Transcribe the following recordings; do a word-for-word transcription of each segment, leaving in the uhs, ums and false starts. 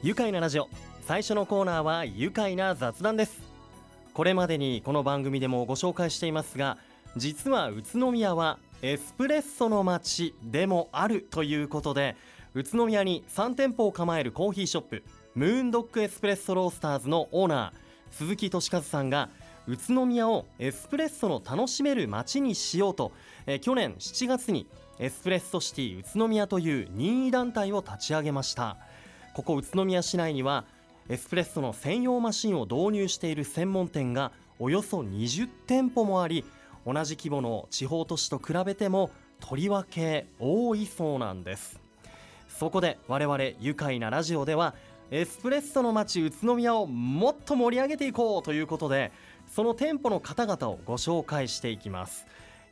愉快なラジオ、最初のコーナーは愉快な雑談です。これまでにこの番組でもご紹介していますが、実は宇都宮はエスプレッソの街でもあるということで、宇都宮にさんてんぽを構えるコーヒーショップムーンドックエスプレッソロースターズのオーナー鈴木俊和さんが、宇都宮をエスプレッソの楽しめる街にしようと、え去年しちがつにエスプレッソシティ宇都宮という任意団体を立ち上げました。ここ宇都宮市内にはエスプレッソの専用マシンを導入している専門店がおよそにじゅってんぽもあり、同じ規模の地方都市と比べてもとりわけ多いそうなんです。そこで我々愉快なラジオでは、エスプレッソの街宇都宮をもっと盛り上げていこうということで、その店舗の方々をご紹介していきます。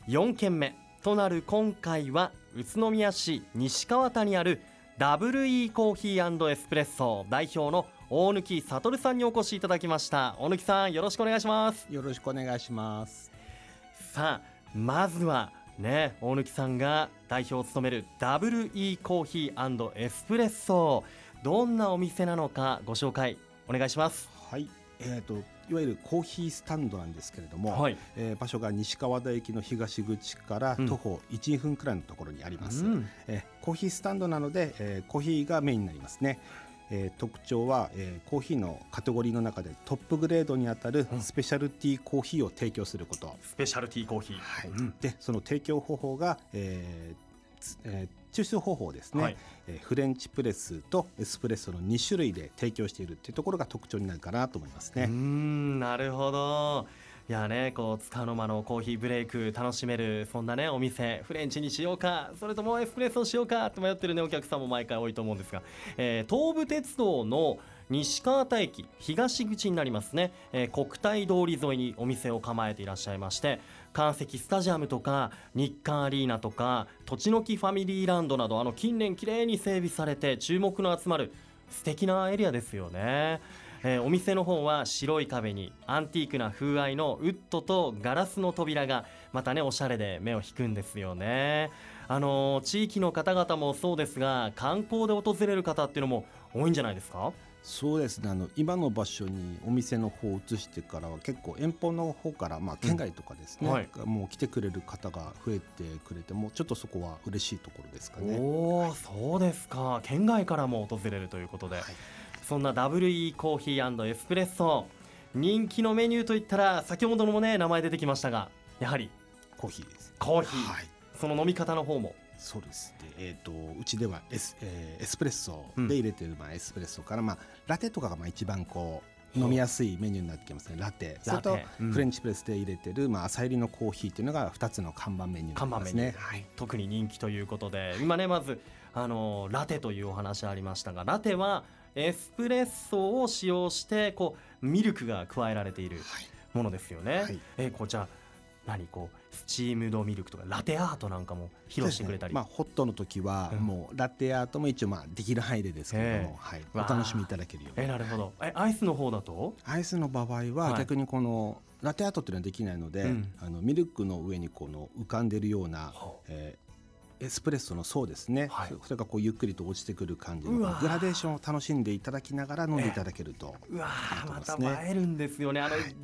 よんけんめとなる今回は、宇都宮市西川田にある ダブリューイー コーヒー&エスプレッソ代表の大貫悟さんにお越しいただきました。大貫さん、よろしくお願いします。よろしくお願いします。さあ、まずはね、大貫さんが代表を務める ダブリューイー コーヒー&エスプレッソ、どんなお店なのかご紹介お願いします。はい、えーといわゆるコーヒースタンドなんですけれども、はい、えー、場所が西川田駅の東口から徒歩 いち,に、うん、分くらいのところにあります、うん。えー、コーヒースタンドなので、えー、コーヒーがメインになりますね。えー、特徴は、えー、コーヒーのカテゴリーの中でトップグレードにあたるスペシャルティーコーヒーを提供すること、うん、スペシャルティーコーヒー、はい、うん、でその提供方法が、えーえー、抽出方法ですね、はい、えー、フレンチプレスとエスプレッソのに種類で提供しているというところが特徴になるかなと思いますね。うーん、なるほど。いやね、こうつかの間のコーヒーブレイク楽しめる、そんなねお店、フレンチにしようか、それともエスプレッソをしようかと迷ってるねお客さんも毎回多いと思うんですが、えー、東武鉄道の西川田駅東口になりますね、えー、国体通り沿いにお店を構えていらっしゃいまして、関石スタジアムとか日刊アリーナとか栃の木ファミリーランドなど、あの近年きれいに整備されて注目の集まる素敵なエリアですよね。えー、お店の方は白い壁にアンティークな風合いのウッドとガラスの扉がまたねおしゃれで目を引くんですよね。あのー、地域の方々もそうですが、観光で訪れる方っていうのも多いんじゃないですか。そうですね、あの今の場所にお店の方を移してからは結構遠方の方から、まあ、県外とかですね、うん、はい、もう来てくれる方が増えてくれて、もうちょっとそこは嬉しいところですかね。おー、はい、そうですか。県外からも訪れるということで、はい、そんな ダブリューイー コーヒー&エスプレッソ、人気のメニューといったら先ほどもね名前出てきましたが、やはりコーヒーです。コーヒー、はい、その飲み方の方もそうですね、えー、とうちではエス、えー、エスプレッソで入れている、まあエスプレッソから、まあ、ラテとかがまあ一番こう飲みやすいメニューになってきますね。ラテ、それとフレンチプレスで入れている、まあ、浅入りのコーヒーというのがふたつの看板メニューになりますね。はい、特に人気ということで、今ねまずあのラテというお話ありましたが、ラテはエスプレッソを使用してこうミルクが加えられているものですよね。はいはい、えー、こちら何こうスチームドミルクとかラテアートなんかも披露してくれたり、ね、まあ、ホットの時はもうラテアートも一応まあできる範囲でですけれども、うん、はい、お楽しみいただけるように。えなるほど。えアイスの方だと、アイスの場合は逆にこの、はい、ラテアートっていうのはできないので、うん、あのミルクの上にこの浮かんでるような、えーエスプレッソの層ですね、はい、それがこうゆっくりと落ちてくる感じのグラデーションを楽しんでいただきながら飲んでいただけると、えー、うわー、また映えるんですよね。あの、はい、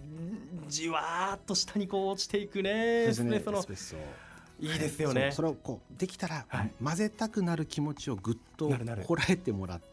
じわーっと下にこう落ちていくねエスプレッソの、いいですよね。はい、そ, それをこうできたら、はい、混ぜたくなる気持ちをぐっとこらえてもらって、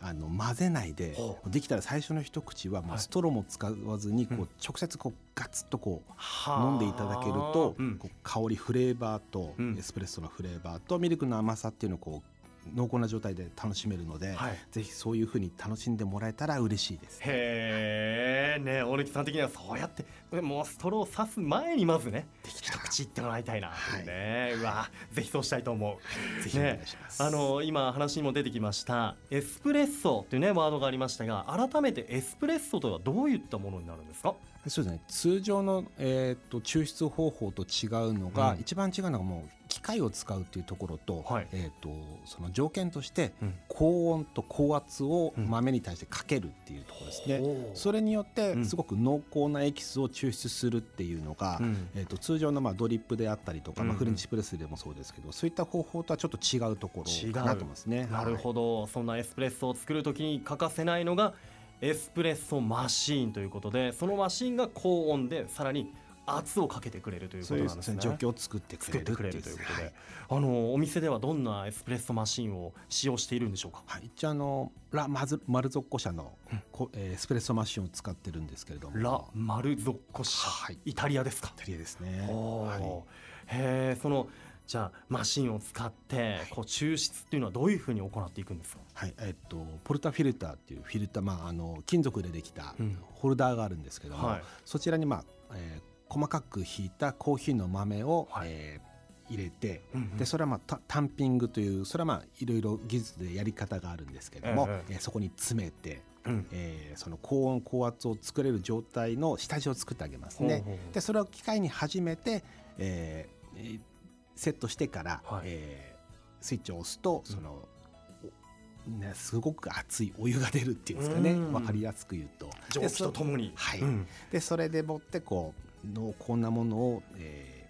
うん、あの混ぜないで、できたら最初の一口はまあストローも使わずにこう、はい、直接こうガツッとこう飲んでいただけると、うん、こう香りフレーバーと、うん、エスプレッソのフレーバーとミルクの甘さっていうのをこう濃厚な状態で楽しめるので、はい、ぜひそういう風に楽しんでもらえたら嬉しいです。へー、ね、大貫さん的にはそうやってもうストローを刺す前にまずね一口いってもらいたいな、はい、ね、うわ、ぜひそうしたいと思う。ぜひお願いします。ね、あの今話にも出てきましたエスプレッソという、ね、ワードがありましたが、改めてエスプレッソとはどういったものになるんですか。そうですね、通常の、えー、と抽出方法と違うのが、うん、一番違うのがもう機械を使うというところ と,、はいえー、とその条件として高温と高圧を豆に対してかけるっていうところですね、うん、それによってすごく濃厚なエキスを抽出するっていうのが、うんえー、と通常のまあドリップであったりとか、まあ、フレンチプレスでもそうですけど、そういった方法とはちょっと違うところかなと思いますね。なるほど、はい、そんなエスプレッソを作るときに欠かせないのがエスプレッソマシーンということで、そのマシーンが高温でさらに圧をかけてくれるということなんですね。状況を作ってくれるということで、はい、あのお店ではどんなエスプレッソマシンを使用しているんでしょうか。はい、一応あのラ・マルゾッコ社の、うん、エスプレッソマシンを使ってるんですけれども、ラ・マルゾッコ社、はい、イタリアですか。イタリアですね。お、はい、へー、そのじゃあマシンを使ってこう抽出っていうのはどういうふうに行っていくんですか。はいえっと、ポルタフィルターっていうフィルター、まあ、あの金属でできたホルダーがあるんですけども、うんはい、そちらに、まあえー、細かくひいたコーヒーの豆を、はいえー、入れて、うんうん、でそれは、まあ、タンピングという、それは、まあ、いろいろ技術でやり方があるんですけども、うんうんえー、そこに詰めて、うんえー、その高温高圧を作れる状態の下地を作ってあげますね、うんうん、でそれを機械に始めて、えーセットしてから、はいえー、スイッチを押すと、その、うんね、すごく熱いお湯が出るっていうんですかね、分かりやすく言うと蒸気とともに、はいうん、でそれでもってこう濃厚なものを、え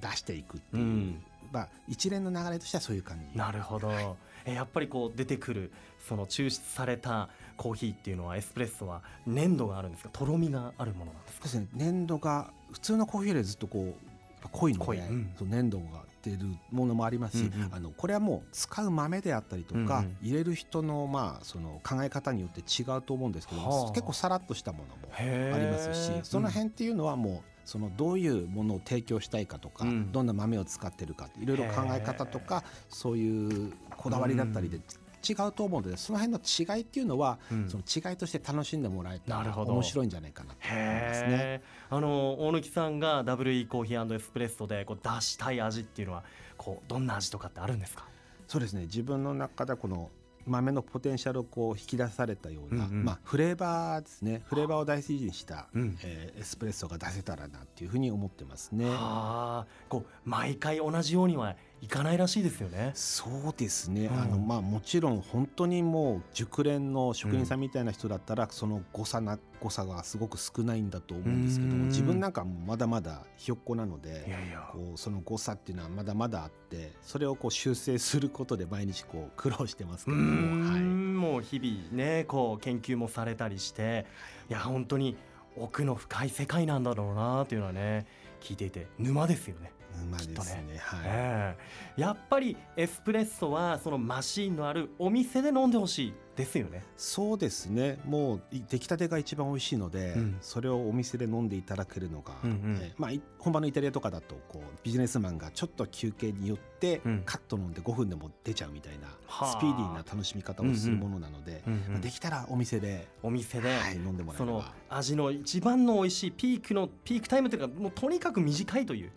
ー、出していくっていう、うんまあ、一連の流れとしてはそういう感じ。なるほど、はいえー、やっぱりこう出てくるその抽出されたコーヒーっていうのは、エスプレッソは粘度があるんですか、とろみがあるものなんですか。そうですね、粘度が普通のコーヒーよりずっとこう濃いので、うん、そう粘度が出るものもありますし、うんうん、あのこれはもう使う豆であったりとか、うんうん、入れる人の、まあ、その考え方によって違うと思うんですけど、はあ、結構さらっとしたものもありますし、その辺っていうのはもうそのどういうものを提供したいかとか、うん、どんな豆を使ってるか、いろいろ考え方とかそういうこだわりだったりで、うん違うと思うので、その辺の違いっていうのは、うん、その違いとして楽しんでもらえたら面白いんじゃないかなと思いますね。あの大貫さんが ダブリューイー コーヒー&エスプレッソでこう出したい味っていうのは、こうどんな味とかってあるんですか。そうですね、自分の中でこの豆のポテンシャルをこう引き出されたような、うんうんまあ、フレーバーですね、フレーバーを大事にした、うんえー、エスプレッソが出せたらなっていうふうに思ってますね。はこう毎回同じようにはいかないらしいですよね。そうですね、うんあのまあ、もちろん本当にもう熟練の職人さんみたいな人だったら、うん、その誤差な誤差がすごく少ないんだと思うんですけども、自分なんかもまだまだひよっこなので、いやいやこうその誤差っていうのはまだまだあって、それをこう修正することで毎日こう苦労してますけども、はい、もう日々ねこう研究もされたりして、いや本当に奥の深い世界なんだろうなというのはね、聞いていて沼ですよね。沼ですね、はいえー、やっぱりエスプレッソはそのマシーンのあるお店で飲んでほしいですよね。そうですね、もう出来たてが一番美味しいので、うん、それをお店で飲んでいただけるのが、うんうんえーまあ、本場のイタリアとかだとこうビジネスマンがちょっと休憩によってカッと飲んでごふんでも出ちゃうみたいな、うん、スピーディーな楽しみ方をするものなので、うんうんまあ、できたらお店でお店で、はい、飲んでもらえれば、その味の一番の美味しいピークのピークタイムというか、もうとにかく短いという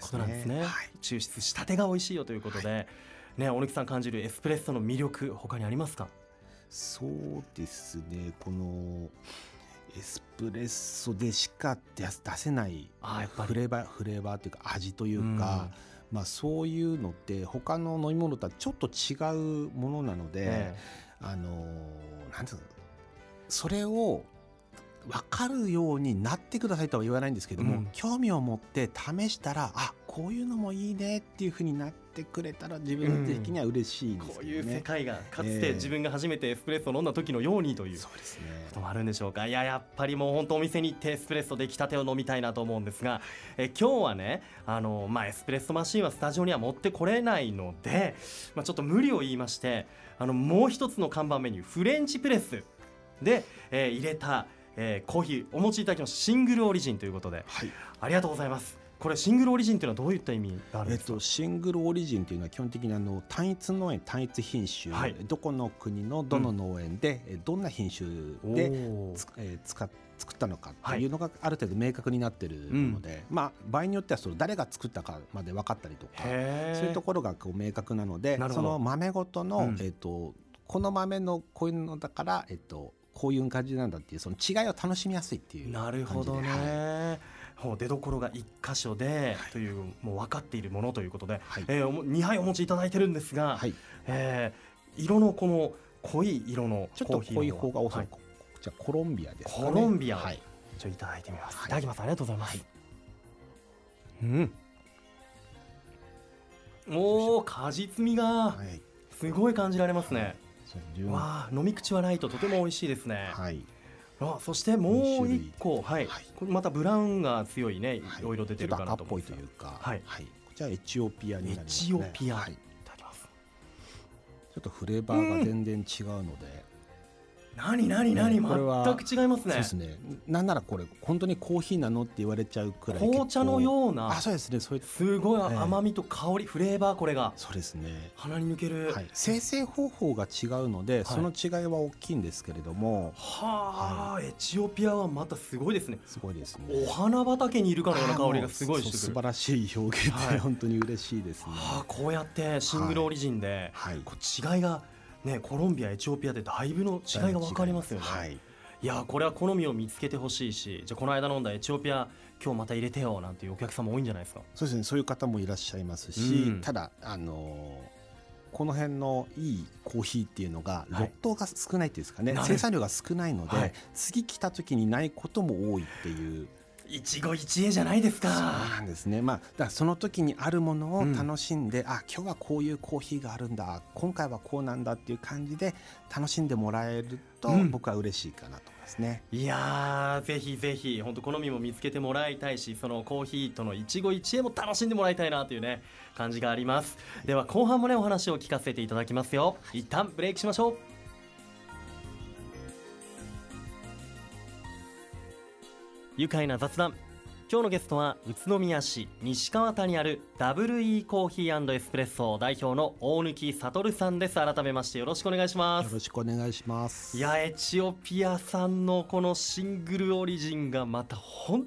ことなんですね。そうですね、はい、抽出したてが美味しいよということで、はいね、大貫さん感じるエスプレッソの魅力、他にありますか。そうですね、このエスプレッソでしか出せないフレーバー、フレーバーというか味というか、うんまあ、そういうのって他の飲み物とはちょっと違うものなので、ね、あのなんていうの、それを分かるようになってくださいとは言わないんですけども、うん、興味を持って試したら、あ、こういうのもいいねっていうふうになってくれたら自分的には嬉しいですね、うん、こういう世界がかつて自分が初めてエスプレッソを飲んだ時のようにという、えー、そうですね、こともあるんでしょうか。いや、やっぱりもう本当お店に行ってエスプレッソ出来たてを飲みたいなと思うんですが、え今日はねあの、まあ、エスプレッソマシンはスタジオには持ってこれないので、まあ、ちょっと無理を言いまして、あのもう一つの看板メニュー、フレンチプレスで、えー、入れたえー、コーヒーお持ちいただきました、シングルオリジンということで、はい、ありがとうございます。これシングルオリジンというのはどういった意味があるんですか。えっと、シングルオリジンというのは基本的にあの単一農園単一品種、はい、どこの国のどの農園で、うん、どんな品種で、えー、使って作ったのかっていうのがある程度明確になっているので、はいうんまあ、場合によってはその誰が作ったかまで分かったりとか、そういうところがこう明確なので、その豆ごとの、うんえっと、この豆のこういうのだから、えっとこういう感じなんだっていう、その違いを楽しみやすいっていう感じで。なるほどね、はい、もう出どころがいっ箇所でという、はい、もう分かっているものということで、はい、えー、にはいお持ちいただいてるんですが、はい、えー、色のこの濃い色のコーヒーのちょっと濃い方がおそらく、はい、じゃあコロンビアですかね。コロンビア、はい、ちょっといただいてみます、はい、いただきます。ありがとうございます、はい、うん、おー、果実味がすごい感じられますね、はい、わあ、飲み口はライト、とても美味しいですね、はい、あ、そしてもう一個、はい、はい、これまたブラウンが強いね、はい、お色出てるかなと思います。ちょっと赤っぽいというか、はい、はい、こちらエチオピアになりますね。エチオピア、はい、いただきます。ちょっとフレーバーが全然違うので、うん、何何何、ね、全く違いますね。そうですね、なんならこれ本当にコーヒーなのって言われちゃうくらい紅茶のような。あ、そうですね、そういうすごい甘みと香り、フレーバー、これがそうですね、鼻に抜ける、はい、生成方法が違うので、はい、その違いは大きいんですけれども、はあ、はい、エチオピアはまたすごいですね。すごいですね、お花畑にいるかのような香りがすごいしてくる。素晴らしい表現で、はい、本当に嬉しいですね、はあ、こうやってシングルオリジンで、はいはい、こう違いがね、コロンビア、エチオピアでだいぶの違いが分かりますよね、はい、いや、これは好みを見つけてほしいし、じゃあこの間飲んだエチオピア今日また入れてよなんていうお客さんも多いんじゃないですか。そうですね、そういう方もいらっしゃいますし、うん、ただ、あのー、この辺のいいコーヒーっていうのがロットが少ないっていうんですかね、はい、生産量が少ないので、はい、次来た時にないことも多いっていう、一期一会じゃないですか。そうなんですね、まあ、だからその時にあるものを楽しんで、うん、あ、今日はこういうコーヒーがあるんだ、今回はこうなんだっていう感じで楽しんでもらえると、うん、僕は嬉しいかなと思いますね。いやー、ぜひぜひ本当好みも見つけてもらいたいし、そのコーヒーとの一期一会も楽しんでもらいたいなというね、感じがあります。では後半もね、お話を聞かせていただきますよ。一旦ブレイクしましょう。愉快な雑談。今日のゲストは宇都宮市西川田にある ダブリューイー コーヒー&エスプレッソ代表の大貫悟さんです。改めましてよろしくお願いします。よろしくお願いします。いや、エチオピア産のこのシングルオリジンがまた本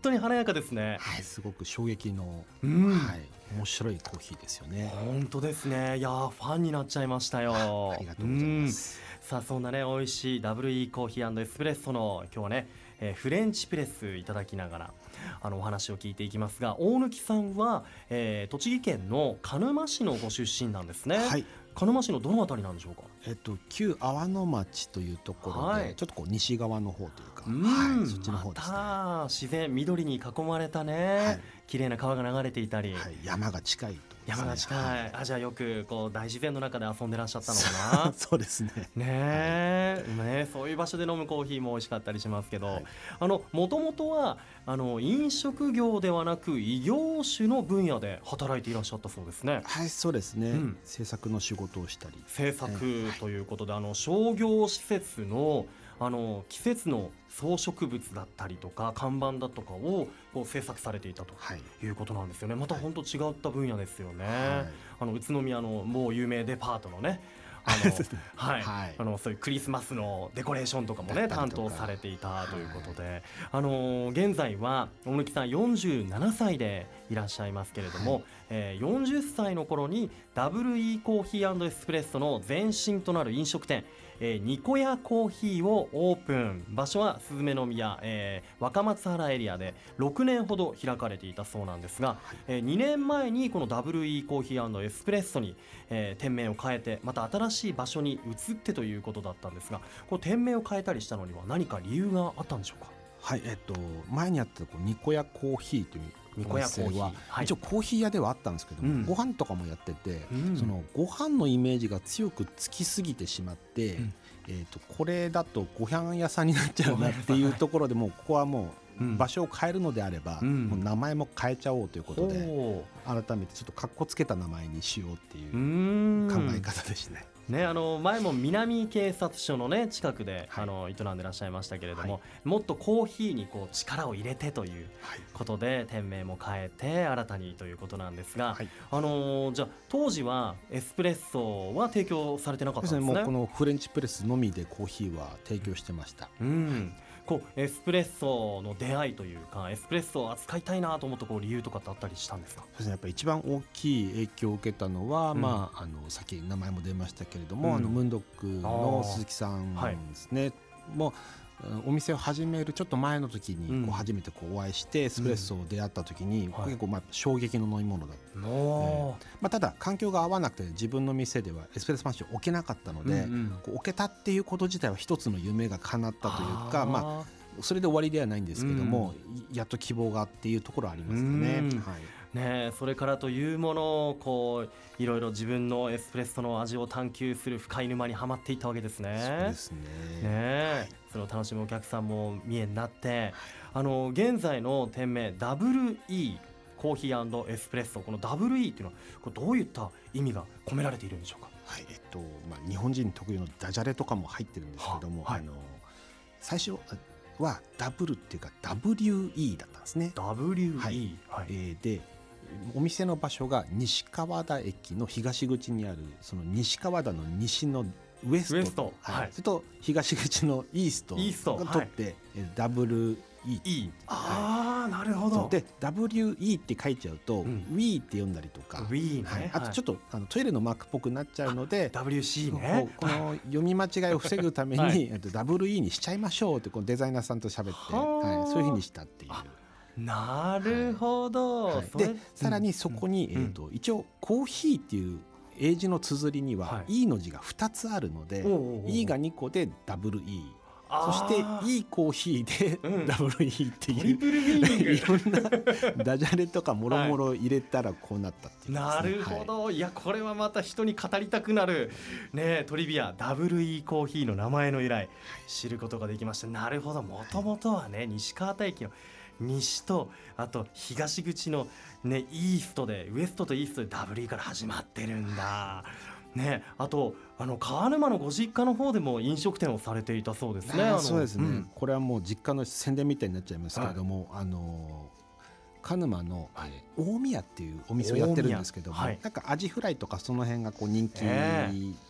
当に華やかですね、はい、すごく衝撃の、うん、はい、面白いコーヒーですよね。本当ですね。いや、ファンになっちゃいましたよ。ありがとうございます。さあ、そんなね、美味しい ダブリューイー コーヒー&エスプレッソの今日はね、えー、フレンチプレスいただきながらあのお話を聞いていきますが、大貫さんは、えー、栃木県の鹿沼市のご出身なんですね、はい、鹿沼市のどのあたりなんでしょうか。えっと、旧阿波野町というところで、はい、ちょっとこう西側の方というか、うん、はい、そっちの方ですね。また自然、緑に囲まれたね、綺麗、はい、な川が流れていたり、はい、山が近いところですね。山が近い、はい、あ、じゃあよくこう大自然の中で遊んでらっしゃったのかな。そうですね。ね、はい、ね、そういう場所で飲むコーヒーも美味しかったりしますけど、はい、あの元々はあの飲食業ではなく異業種の分野で働いていらっしゃったそうですね。はい、そうですね、うん、制作の仕事をしたり、制作ということで、はい、あの商業施設のあの季節の装飾物だったりとか看板だとかをこう制作されていたということなんですよね、はい、また本当違った分野ですよね、はい、あの宇都宮の某有名デパートのね、あのはい、はい、あのそういうクリスマスのデコレーションとかもね、担当されていたということで、はい、あの現在は大貫さんよんじゅうななさいでいらっしゃいますけれども、はい、えー、よんじゅっさいの頃に ダブリューイー コーヒー&エスプレッソの前身となる飲食店、えー、ニコヤコーヒーをオープン。場所はスズメの宮、えー、若松原エリアでろくねんほど開かれていたそうなんですが、はい、えー、にねんまえにこの ダブリューイー コーヒー&エスプレッソに、えー、店名を変えて、また新しい場所に移ってということだったんですが、この店名を変えたりしたのには何か理由があったんでしょうか。はい、えっと、前にあったニコヤコーヒーというお店は一応コーヒー屋ではあったんですけども、うん、ご飯とかもやってて、うん、そのご飯のイメージが強くつきすぎてしまって、うん、えーと、これだとご飯屋さんになっちゃうなっていうところで、もうここはもう場所を変えるのであれば、うん、もう名前も変えちゃおうということで、うん、改めてちょっとかっこつけた名前にしようっていう考え方ですね。ね、あの前も南警察署の、ね、近くで、はい、あの営んでらっしゃいましたけれども、はい、もっとコーヒーにこう力を入れてということで、はい、店名も変えて新たにということなんですが、はい、あのー、じゃあ当時はエスプレッソは提供されてなかったんですね。そうですね、もうこのフレンチプレスのみでコーヒーは提供してました。うん、こうエスプレッソの出会いというか、エスプレッソを扱いたいなと思ったこう理由とかってあったりしたんですか。そうですね、やっぱり一番大きい影響を受けたのは、うん、まあ、あのさっき名前も出ましたけれども、うん、あのムンドックの鈴木さんですね、はい、もお店を始めるちょっと前の時にこう初めてこうお会いしてエスプレッソを出会った時に結構まあ衝撃の飲み物だった、うんはいえーまあ、ただ環境が合わなくて自分の店ではエスプレッソマシンを置けなかったので、うんうん、こう置けたっていうこと自体は一つの夢が叶ったというか、まあ、それで終わりではないんですけども、うん、やっと希望がっていうところはありますよね、うんはいね、それからというものをこういろいろ自分のエスプレッソの味を探求する深い沼にはまっていったわけですね。そうですね、ね、はい、それを楽しむお客さんも見えになってあの現在の店名 ダブルイー コーヒー&エスプレッソ、この ダブルイー というのはこれどういった意味が込められているんでしょうか。はいえっとまあ、日本人特有のダジャレとかも入ってるんですけども、はい、あの最初はダブルっていうか ダブリューイー だったんですね。 ダブリューイー、はいはいえー、でお店の場所が西川田駅の東口にあるその西川田の西のウエス ト, ウエスト、はいはい、それと東口のイーストを取って、はい、ダブル E、e はい、あなるほど。で ダブリューイー って書いちゃうと、うん、ウィー って読んだりとか、ねはい、あとちょっと、はい、あのトイレのマークっぽくなっちゃうので ダブリューシー ねこの読み間違いを防ぐために、はい、ダブリューイー にしちゃいましょうってこのデザイナーさんと喋って、はい、そういうふうにしたっていう。なるほど、はいはい、でさらにそこに、うんえーとうん、一応コーヒーっていう英字の綴りには E の字がふたつあるので、はい、E がにこでダブル E、 そしていいコーヒーでダブル E っていういろんなダジャレとかもろもろ入れたらこうなったっていう、ねはい、なるほど、はい、いやこれはまた人に語りたくなる、ね、トリビアダブル E コーヒーの名前の由来知ることができました。なるほど、もともとはね西川田駅の西とあと東口の、ね、イーストでウエストとイーストで ダブリューイー から始まってるんだ、ね、あとあの川沼のご実家の方でも飲食店をされていたそうですね。ああのそうですね、うん、これはもう実家の宣伝みたいになっちゃいますけれども、はい、あの鹿沼の大宮っていうお店をやってるんですけども、はい、なんかアジフライとかその辺がこう人気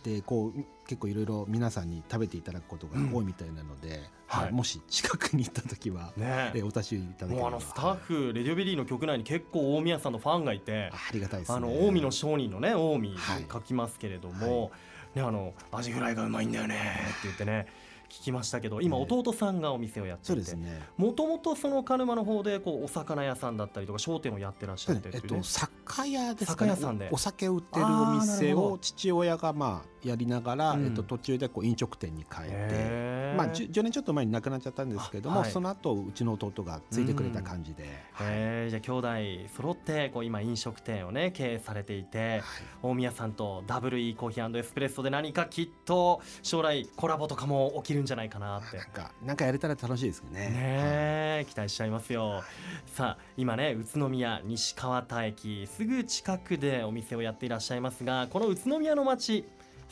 でこう結構いろいろ皆さんに食べていただくことが多いみたいなので、うんはいはい、もし近くに行った時は、ね、えお達しいただければ。もうあのスタッフ、はい、レディオビリーの局内に結構大宮さんのファンがいて あ, ありがたいですね。あの近江の商人のね近江書きますけれども、はいね、あのアジフライがうまいんだよねって言ってね聞きましたけど、今弟さんがお店をやっていて、もともとその鹿沼の方でこうお魚屋さんだったりとか商店をやってらっしゃって、ねえっと、酒屋ですかね。酒屋さんでお酒を売ってるお店を父親がまあやりながら、うんえっと、途中でこう飲食店に変えて、まあ、じゅうねんちょっと前に亡くなっちゃったんですけども、はい、その後うちの弟がついてくれた感じで、うんはいえー、じゃあ兄弟揃ってこう今飲食店をね経営されていて、はい、大宮さんとダブル E コーヒー&エスプレッソで何かきっと将来コラボとかも起きるんじゃないかなってなんか、なんかやれたら楽しいですけど ね, ね、はい、期待しちゃいますよ。さあ今ね宇都宮西川田駅すぐ近くでお店をやっていらっしゃいますが、この宇都宮の街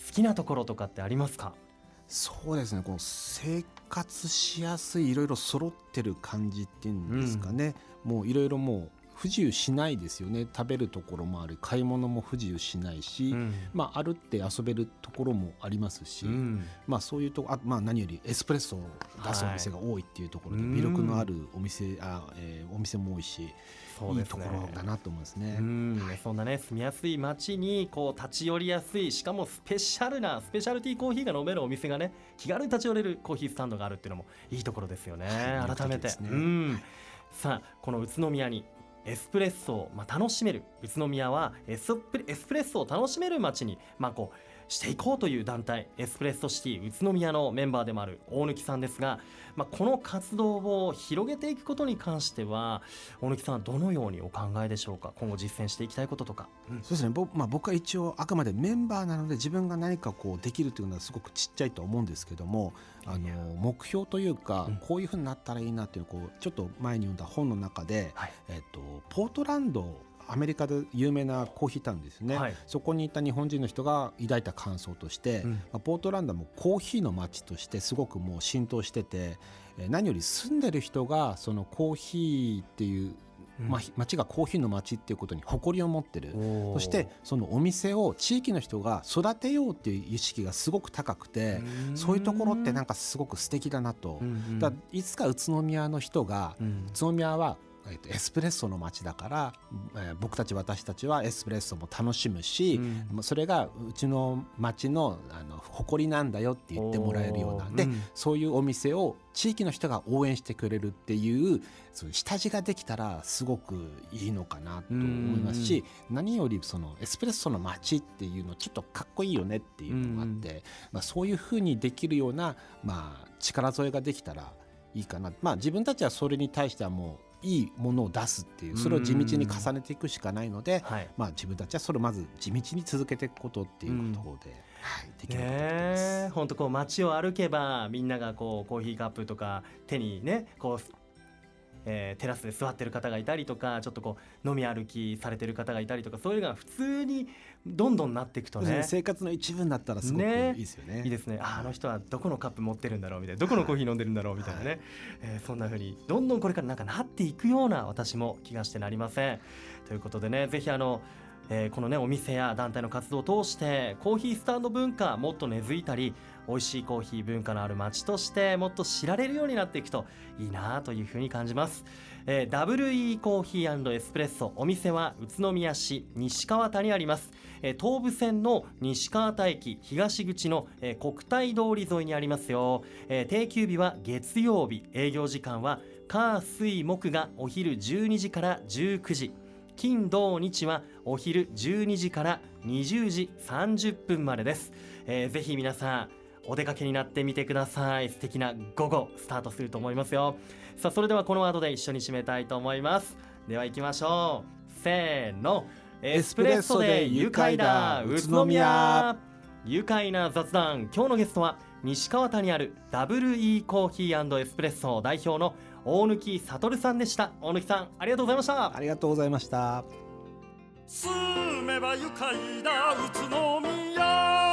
好きなところとかってありますか。そうですね、この生活しやすいいろいろ揃ってる感じっていうんですかね、うん、もういろいろもう不自由しないですよね。食べるところもある、買い物も不自由しないし、うんまあ、歩って遊べるところもありますし、うんまあ、そういうとこ、あ、まあ、何よりエスプレッソを出すお店が多いっていうところで、はい、魅力のあるお店、あ、えー、お店も多いし、そうですね、いいところだなと思いますね。うん、はい、そんなね住みやすい街にこう立ち寄りやすい、しかもスペシャルなスペシャルティーコーヒーが飲めるお店がね気軽に立ち寄れるコーヒースタンドがあるっていうのもいいところですよね、はい、改めて、ねうんはい、さあこの宇都宮にエスプレッソをまあ楽しめる、宇都宮はエスプレッソを楽しめる街にまあこうしていこうという団体エスプレッソシティ宇都宮のメンバーでもある大貫さんですが、まあ、この活動を広げていくことに関しては大貫さんはどのようにお考えでしょうか。今後実践していきたいこととか、うん、そうですね、ぼ、まあ、僕は一応あくまでメンバーなので自分が何かこうできるというのはすごくちっちゃいと思うんですけども、あの目標というかこういうふうになったらいいなという、こうちょっと前に読んだ本の中で、はいえっと、ポートランドアメリカで有名なコーヒータウンですね、はい、そこにいた日本人の人が抱いた感想として、うんまあ、ポートランドはもうコーヒーの街としてすごくもう浸透してて、何より住んでる人がそのコーヒーっていうまあ、町がコーヒーの町っていうことに誇りを持ってる、そしてそのお店を地域の人が育てようっていう意識がすごく高くて、そういうところってなんかすごく素敵だなと、だいつか宇都宮の人が、宇都宮はえっと、エスプレッソの街だから、えー、僕たち私たちはエスプレッソも楽しむし、うん、それがうちの街 の, あの誇りなんだよって言ってもらえるようなで、うん、そういうお店を地域の人が応援してくれるっていうそういう下地ができたらすごくいいのかなと思いますし、うん、何よりそのエスプレッソの街っていうのちょっとかっこいいよねっていうのがあって、うんまあ、そういうふうにできるような、まあ、力添えができたらいいかな、まあ、自分たちはそれに対してはもういいものを出すっていうそれを地道に重ねていくしかないので、はいまあ、自分たちはそれをまず地道に続けていくことっていうことで、うんはい、できることです。本当こう街を歩けばみんながこうコーヒーカップとか手にねこう、えー、テラスで座ってる方がいたりとかちょっとこう飲み歩きされてる方がいたりとかそういうのが普通にどんどんなっていくとね生活の一部になったらすごくいいですよ ね, ねいいですね あ, あの人はどこのカップ持ってるんだろうみたいなどこのコーヒー飲んでるんだろうみたいなね、はいえー、そんな風にどんどんこれからなんかなっていくような私も気がしてなりませんということでねぜひあの、えー、このねお店や団体の活動を通してコーヒースタンド文化もっと根付いたり美味しいコーヒー文化のある街としてもっと知られるようになっていくといいなというふうに感じます、えー、ダブリューイー コーヒー&エスプレッソお店は宇都宮市西川田にあります、えー、東武線の西川田駅東口の、えー、国体通り沿いにありますよ、えー、定休日は月曜日営業時間は火水木がお昼じゅうにじからじゅうくじ金土日はお昼じゅうにじからにじゅうじさんじゅっぷんまでです、えー、ぜひ皆さんお出かけになってみてください。素敵な午後スタートすると思いますよ。さあそれではこのワードで一緒に締めたいと思います。では行きましょう。せーの。エスプレッソで愉快だ宇都宮。愉快な雑談。今日のゲストは西川田にある ダブリューイー コーヒー&エスプレッソ代表の大貫悟さんでした。大貫さんありがとうございました。ありがとうございました。住めば愉快だ宇都宮。